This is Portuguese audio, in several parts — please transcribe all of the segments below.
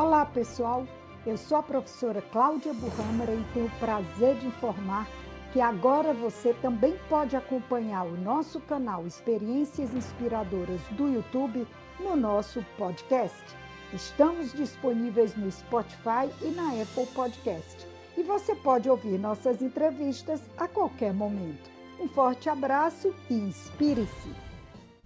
Olá pessoal, eu sou a professora Cláudia Buhamra e tenho o prazer de informar que agora você também pode acompanhar o nosso canal Experiências Inspiradoras do YouTube no nosso podcast. Estamos disponíveis no Spotify e na Apple Podcast. E você pode ouvir nossas entrevistas a qualquer momento. Um forte abraço e inspire-se!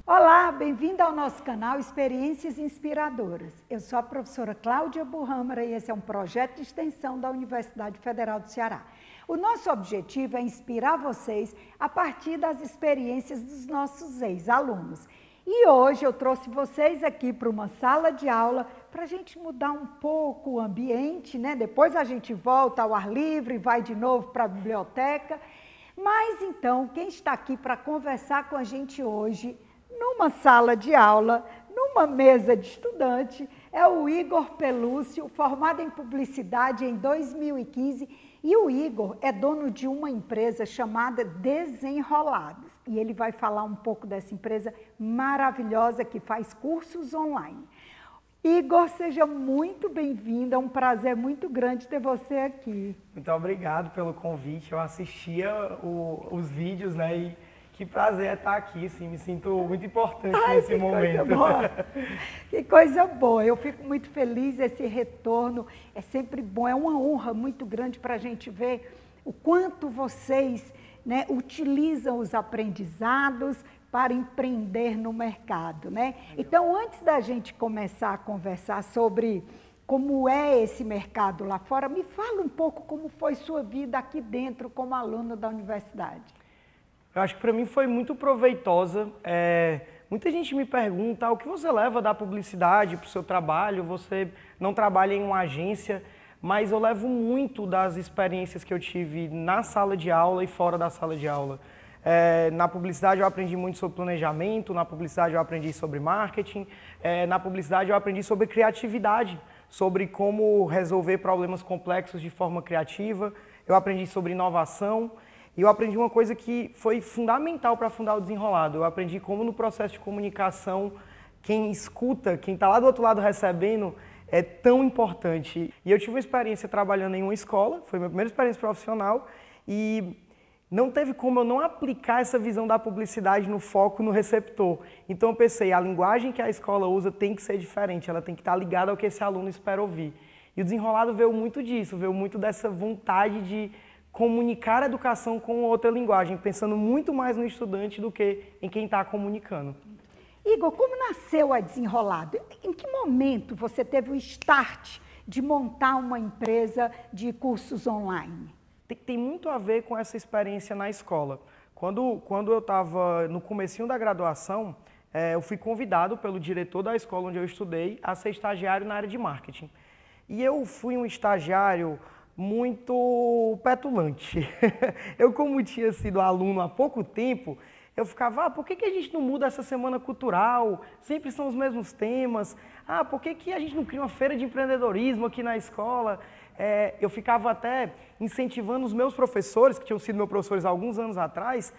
Olá, bem-vindo ao nosso canal Experiências Inspiradoras. Eu sou a professora Cláudia Buhamra e esse é um projeto de extensão da Universidade Federal do Ceará. O nosso objetivo é inspirar vocês a partir das experiências dos nossos ex-alunos. E hoje eu trouxe vocês aqui para uma sala de aula para a gente mudar um pouco o ambiente, né? Depois a gente volta ao ar livre, vai de novo para a biblioteca. Mas então, quem está aqui para conversar com a gente hoje, numa sala de aula, numa mesa de estudante, é o Igor Pelúcio, formado em publicidade em 2015. E o Igor é dono de uma empresa chamada Desenrolado. E ele vai falar um pouco dessa empresa maravilhosa que faz cursos online. Igor, seja muito bem-vindo, é um prazer muito grande ter você aqui. Muito obrigado pelo convite, eu assistia os vídeos, né, e que prazer estar aqui, sim, me sinto muito importante nesse momento. Coisa boa. Que coisa boa, eu fico muito feliz, esse retorno é sempre bom, é uma honra muito grande para a gente ver o quanto vocês, né, utilizam os aprendizados para empreender no mercado, né? Então, antes da gente começar a conversar sobre como é esse mercado lá fora, me fala um pouco como foi sua vida aqui dentro como aluno da universidade. Eu acho que para mim foi muito proveitosa. Muita gente me pergunta, o que você leva da publicidade para o seu trabalho? Você não trabalha em uma agência, mas eu levo muito das experiências que eu tive na sala de aula e fora da sala de aula. Na publicidade eu aprendi muito sobre planejamento, na publicidade eu aprendi sobre marketing, na publicidade eu aprendi sobre criatividade, sobre como resolver problemas complexos de forma criativa, eu aprendi sobre inovação e eu aprendi uma coisa que foi fundamental para fundar o Desenrolado, eu aprendi como no processo de comunicação, quem escuta, quem está lá do outro lado recebendo, é tão importante. E eu tive uma experiência trabalhando em uma escola, foi minha primeira experiência profissional, e não teve como eu não aplicar essa visão da publicidade no foco, no receptor. Então eu pensei, a linguagem que a escola usa tem que ser diferente, ela tem que estar ligada ao que esse aluno espera ouvir. E o Desenrolado veio muito disso, veio muito dessa vontade de comunicar a educação com outra linguagem, pensando muito mais no estudante do que em quem está comunicando. Igor, como nasceu a Desenrolado? Em que momento você teve o start de montar uma empresa de cursos online? Tem muito a ver com essa experiência na escola. Quando eu estava no comecinho da graduação, eu fui convidado pelo diretor da escola onde eu estudei a ser estagiário na área de marketing. E eu fui um estagiário muito petulante. Eu, como tinha sido aluno há pouco tempo, eu ficava, por que a gente não muda essa semana cultural? Sempre são os mesmos temas. Por que a gente não cria uma feira de empreendedorismo aqui na escola? Eu ficava até incentivando os meus professores, que tinham sido meus professores há alguns anos atrás,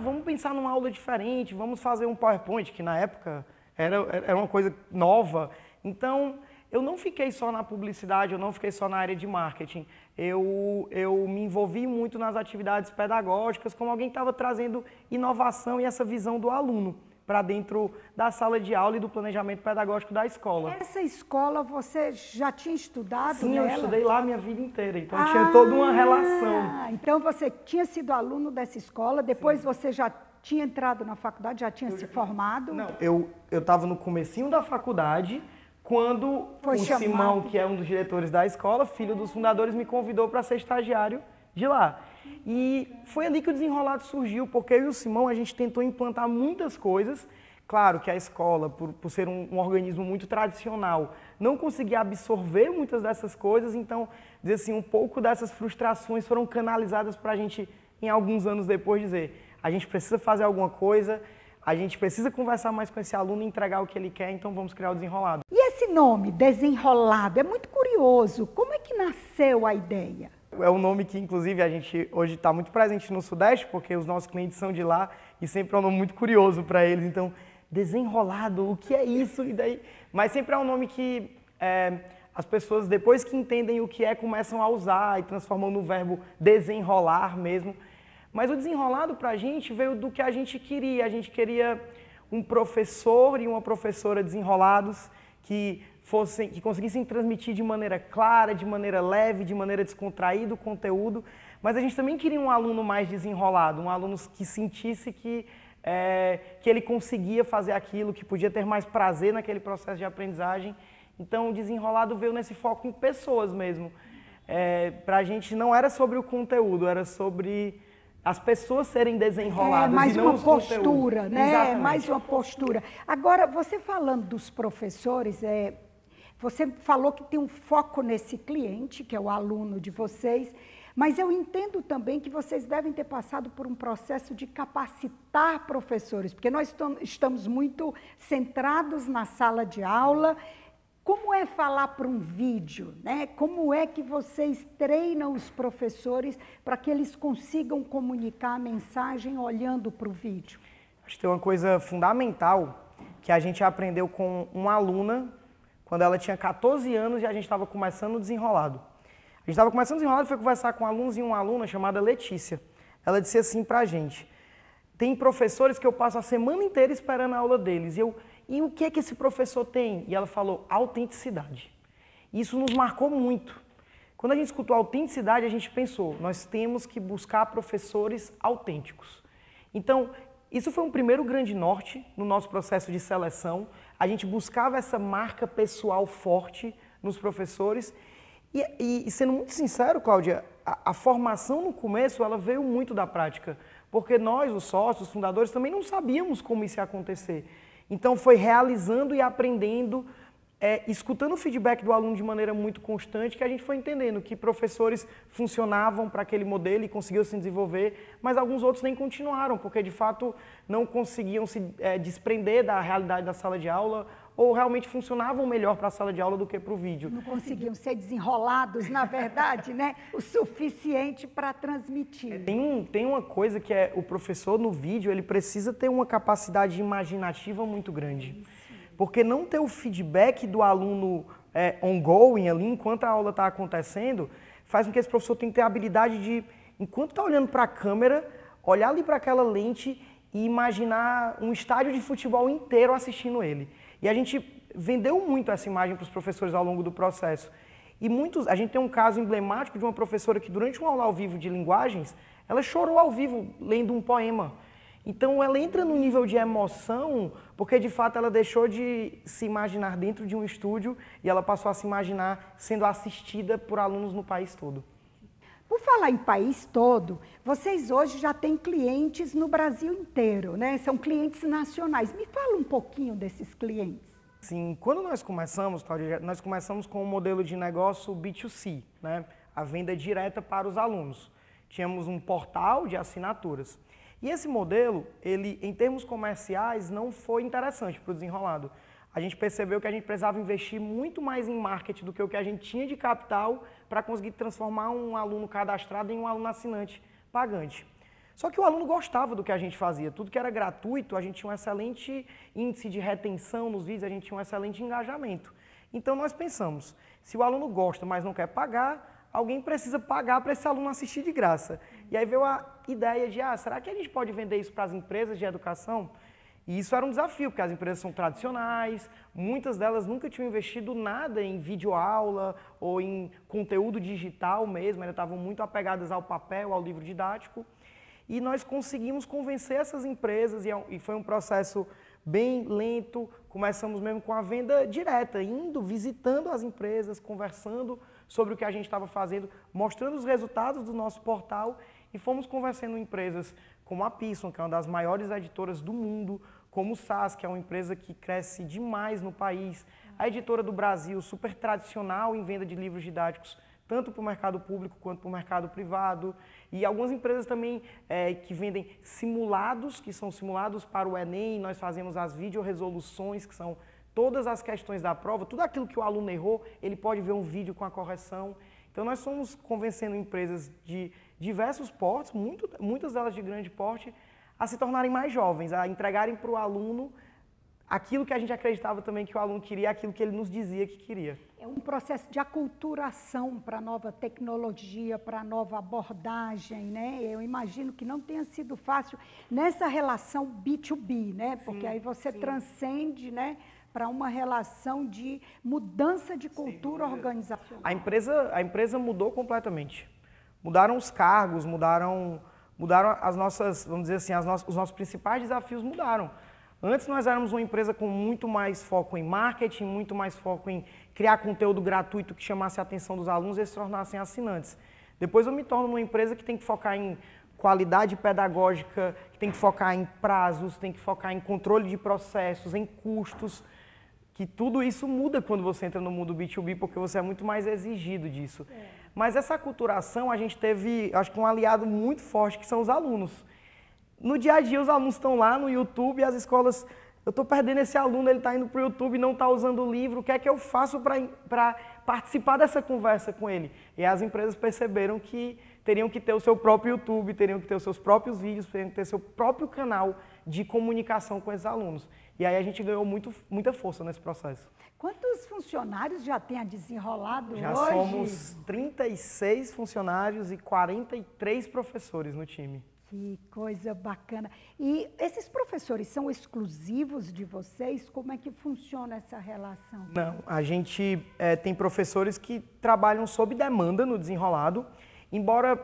vamos pensar numa aula diferente, vamos fazer um PowerPoint, que na época era uma coisa nova. Então, eu não fiquei só na publicidade, eu não fiquei só na área de marketing. Eu me envolvi muito nas atividades pedagógicas, como alguém que estava trazendo inovação e essa visão do aluno para dentro da sala de aula e do planejamento pedagógico da escola. Essa escola você já tinha estudado? Sim, nela? Eu estudei lá a minha vida inteira, então tinha toda uma relação. Então você tinha sido aluno dessa escola, depois Sim. Você já tinha entrado na faculdade, já tinha se formado? Não, eu estava no comecinho da faculdade, quando foi o chamado. Simão, que é um dos diretores da escola, filho dos fundadores, me convidou para ser estagiário de lá. E foi ali que o Desenrolado surgiu, porque eu e o Simão, a gente tentou implantar muitas coisas. Claro que a escola, por ser um organismo muito tradicional, não conseguia absorver muitas dessas coisas, então, dizer assim, um pouco dessas frustrações foram canalizadas para a gente, em alguns anos depois, dizer, a gente precisa fazer alguma coisa, a gente precisa conversar mais com esse aluno e entregar o que ele quer, então vamos criar o Desenrolado. Esse nome, Desenrolado, é muito curioso. Como é que nasceu a ideia? É um nome que, inclusive, a gente hoje está muito presente no Sudeste, porque os nossos clientes são de lá e sempre é um nome muito curioso para eles. Então, Desenrolado, o que é isso? E daí... Mas sempre é um nome que as pessoas, depois que entendem o que é, começam a usar e transformam no verbo desenrolar mesmo. Mas o desenrolado pra gente veio do que a gente queria. A gente queria um professor e uma professora desenrolados que conseguissem transmitir de maneira clara, de maneira leve, de maneira descontraída o conteúdo. Mas a gente também queria um aluno mais desenrolado, um aluno que sentisse que ele conseguia fazer aquilo, que podia ter mais prazer naquele processo de aprendizagem. Então, o desenrolado veio nesse foco em pessoas mesmo. Para a gente não era sobre o conteúdo, era sobre as pessoas serem desenroladas. Mais uma postura, né? Exatamente. Mais uma postura. Agora, você falando dos professores, você falou que tem um foco nesse cliente, que é o aluno de vocês, mas eu entendo também que vocês devem ter passado por um processo de capacitar professores, porque nós estamos muito centrados na sala de aula. Como é falar para um vídeo, né? Como é que vocês treinam os professores para que eles consigam comunicar a mensagem olhando para o vídeo? Acho que tem uma coisa fundamental que a gente aprendeu com uma aluna, quando ela tinha 14 anos e a gente estava começando o desenrolado. A gente estava começando o desenrolado e foi conversar com alunos e uma aluna chamada Letícia. Ela disse assim para a gente: tem professores que eu passo a semana inteira esperando a aula deles. E o que é que esse professor tem? E ela falou, autenticidade. Isso nos marcou muito. Quando a gente escutou autenticidade, a gente pensou, nós temos que buscar professores autênticos. Então, isso foi um primeiro grande norte no nosso processo de seleção. A gente buscava essa marca pessoal forte nos professores. E sendo muito sincero, Cláudia, a formação no começo ela veio muito da prática, porque nós, os sócios, os fundadores, também não sabíamos como isso ia acontecer. Então, foi realizando e aprendendo, escutando o feedback do aluno de maneira muito constante, que a gente foi entendendo que professores funcionavam para aquele modelo e conseguiam se desenvolver, mas alguns outros nem continuaram, porque de fato não conseguiam se desprender da realidade da sala de aula ou realmente funcionavam melhor para a sala de aula do que para o vídeo. Não conseguiam ser desenrolados, na verdade, né? O suficiente para transmitir. Tem uma coisa que é o professor no vídeo, ele precisa ter uma capacidade imaginativa muito grande. Isso. Porque não ter o feedback do aluno ongoing ali, enquanto a aula está acontecendo, faz com que esse professor tenha que ter a habilidade de, enquanto está olhando para a câmera, olhar ali para aquela lente e imaginar um estádio de futebol inteiro assistindo ele. E a gente vendeu muito essa imagem para os professores ao longo do processo. E a gente tem um caso emblemático de uma professora que durante uma aula ao vivo de linguagens, ela chorou ao vivo lendo um poema. Então ela entra num nível de emoção, porque de fato ela deixou de se imaginar dentro de um estúdio e ela passou a se imaginar sendo assistida por alunos no país todo. Por falar em país todo, vocês hoje já têm clientes no Brasil inteiro, né? São clientes nacionais. Me fala um pouquinho desses clientes. Sim, quando nós começamos, Cláudia, nós começamos com um modelo de negócio B2C, né? A venda direta para os alunos. Tínhamos um portal de assinaturas. E esse modelo, ele, em termos comerciais, não foi interessante para o desenrolado. A gente percebeu que a gente precisava investir muito mais em marketing do que o que a gente tinha de capital para conseguir transformar um aluno cadastrado em um aluno assinante pagante. Só que o aluno gostava do que a gente fazia. Tudo que era gratuito, a gente tinha um excelente índice de retenção nos vídeos, a gente tinha um excelente engajamento. Então nós pensamos, se o aluno gosta, mas não quer pagar, alguém precisa pagar para esse aluno assistir de graça. E aí veio a ideia de, será que a gente pode vender isso para as empresas de educação? E isso era um desafio, porque as empresas são tradicionais, muitas delas nunca tinham investido nada em videoaula ou em conteúdo digital mesmo, elas estavam muito apegadas ao papel, ao livro didático. E nós conseguimos convencer essas empresas, e foi um processo bem lento, começamos mesmo com a venda direta, indo, visitando as empresas, conversando sobre o que a gente estava fazendo, mostrando os resultados do nosso portal, e fomos conversando com empresas como a Pearson, que é uma das maiores editoras do mundo, como o SAS, que é uma empresa que cresce demais no país, a Editora do Brasil, super tradicional em venda de livros didáticos, tanto para o mercado público quanto para o mercado privado, e algumas empresas também que vendem simulados, que são simulados para o Enem, nós fazemos as videoresoluções, que são todas as questões da prova, tudo aquilo que o aluno errou, ele pode ver um vídeo com a correção. Então nós fomos convencendo empresas de diversos portes, muitas delas de grande porte, a se tornarem mais jovens, a entregarem para o aluno aquilo que a gente acreditava também que o aluno queria, aquilo que ele nos dizia que queria. É um processo de aculturação para a nova tecnologia, para a nova abordagem, né? Eu imagino que não tenha sido fácil nessa relação B2B, né? Porque sim, aí você transcende, né, para uma relação de mudança de cultura organizacional. A empresa mudou completamente. Mudaram os cargos, mudaram as nossas, vamos dizer assim, os nossos principais desafios mudaram. Antes nós éramos uma empresa com muito mais foco em marketing, muito mais foco em criar conteúdo gratuito que chamasse a atenção dos alunos e eles se tornassem assinantes. Depois eu me torno uma empresa que tem que focar em qualidade pedagógica, que tem que focar em prazos, tem que focar em controle de processos, em custos, que tudo isso muda quando você entra no mundo B2B, porque você é muito mais exigido disso. É. Mas essa aculturação a gente teve, acho que um aliado muito forte, que são os alunos. No dia a dia os alunos estão lá no YouTube, as escolas, eu estou perdendo esse aluno, ele está indo para o YouTube, não está usando o livro, o que é que eu faço para participar dessa conversa com ele? E as empresas perceberam que teriam que ter o seu próprio YouTube, teriam que ter os seus próprios vídeos, teriam que ter o seu próprio canal de comunicação com esses alunos. E aí a gente ganhou muita força nesse processo. Quantos funcionários já tem a Desenrolado hoje? Já somos 36 funcionários e 43 professores no time. Que coisa bacana. E esses professores são exclusivos de vocês? Como é que funciona essa relação? Não, a gente tem professores que trabalham sob demanda no Desenrolado, embora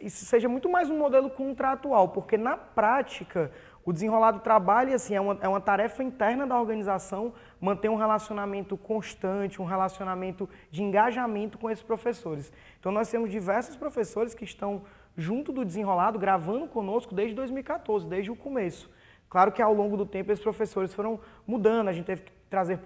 isso seja muito mais um modelo contratual, porque na prática o Desenrolado trabalha assim, é uma tarefa interna da organização manter um relacionamento constante, um relacionamento de engajamento com esses professores. Então nós temos diversos professores que estão junto do Desenrolado, gravando conosco desde 2014, desde o começo. Claro que ao longo do tempo esses professores foram mudando, a gente teve que trazer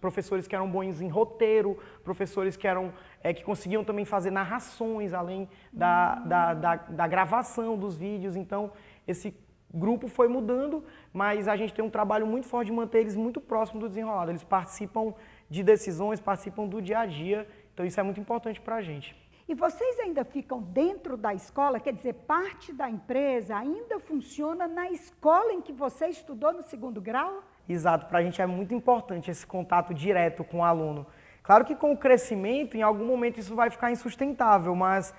professores que eram bons em roteiro, professores que eram que conseguiam também fazer narrações, além da gravação dos vídeos. Então esse grupo foi mudando, mas a gente tem um trabalho muito forte de manter eles muito próximo do Desenrolado. Eles participam de decisões, participam do dia a dia, então isso é muito importante para a gente. E vocês ainda ficam dentro da escola, quer dizer, parte da empresa ainda funciona na escola em que você estudou no segundo grau? Exato, para a gente é muito importante esse contato direto com o aluno. Claro que com o crescimento, em algum momento isso vai ficar insustentável, mas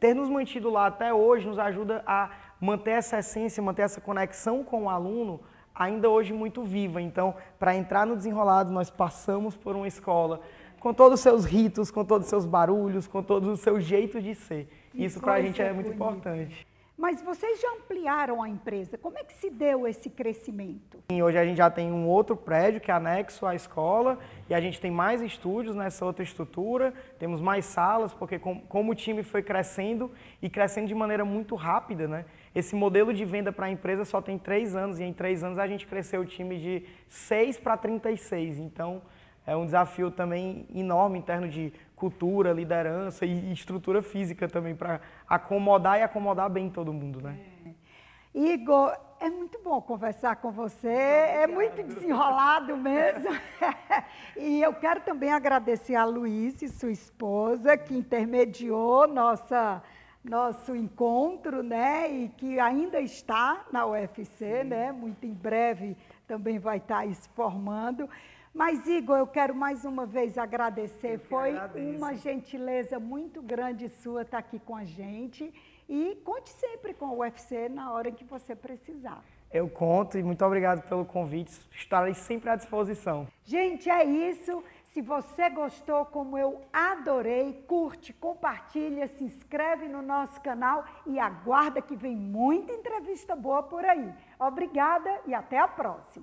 ter nos mantido lá até hoje nos ajuda a manter essa essência, manter essa conexão com o aluno ainda hoje muito viva. Então, para entrar no Desenrolado, nós passamos por uma escola, com todos os seus ritos, com todos os seus barulhos, com todos os seus jeitos de ser. Isso para a gente é muito importante. Mas vocês já ampliaram a empresa. Como é que se deu esse crescimento? Sim, hoje a gente já tem um outro prédio que é anexo à escola e a gente tem mais estúdios nessa outra estrutura, temos mais salas, porque como o time foi crescendo e crescendo de maneira muito rápida, né? Esse modelo de venda para a empresa só tem 3 anos e em 3 anos a gente cresceu o time de 6 para 36, então é um desafio também enorme em termos de cultura, liderança e estrutura física também para acomodar e acomodar bem todo mundo, né? Igor, é muito bom conversar com você, é muito desenrolado mesmo. E eu quero também agradecer a Luísa, sua esposa, que intermediou nosso encontro, né? E que ainda está na UFC, né? Muito em breve também vai estar se formando. Mas, Igor, eu quero mais uma vez agradecer. Foi uma gentileza muito grande sua estar aqui com a gente. E conte sempre com o UFC na hora que você precisar. Eu conto e muito obrigado pelo convite. Estarei sempre à disposição. Gente, é isso. Se você gostou, como eu adorei, curte, compartilha, se inscreve no nosso canal e aguarda que vem muita entrevista boa por aí. Obrigada e até a próxima.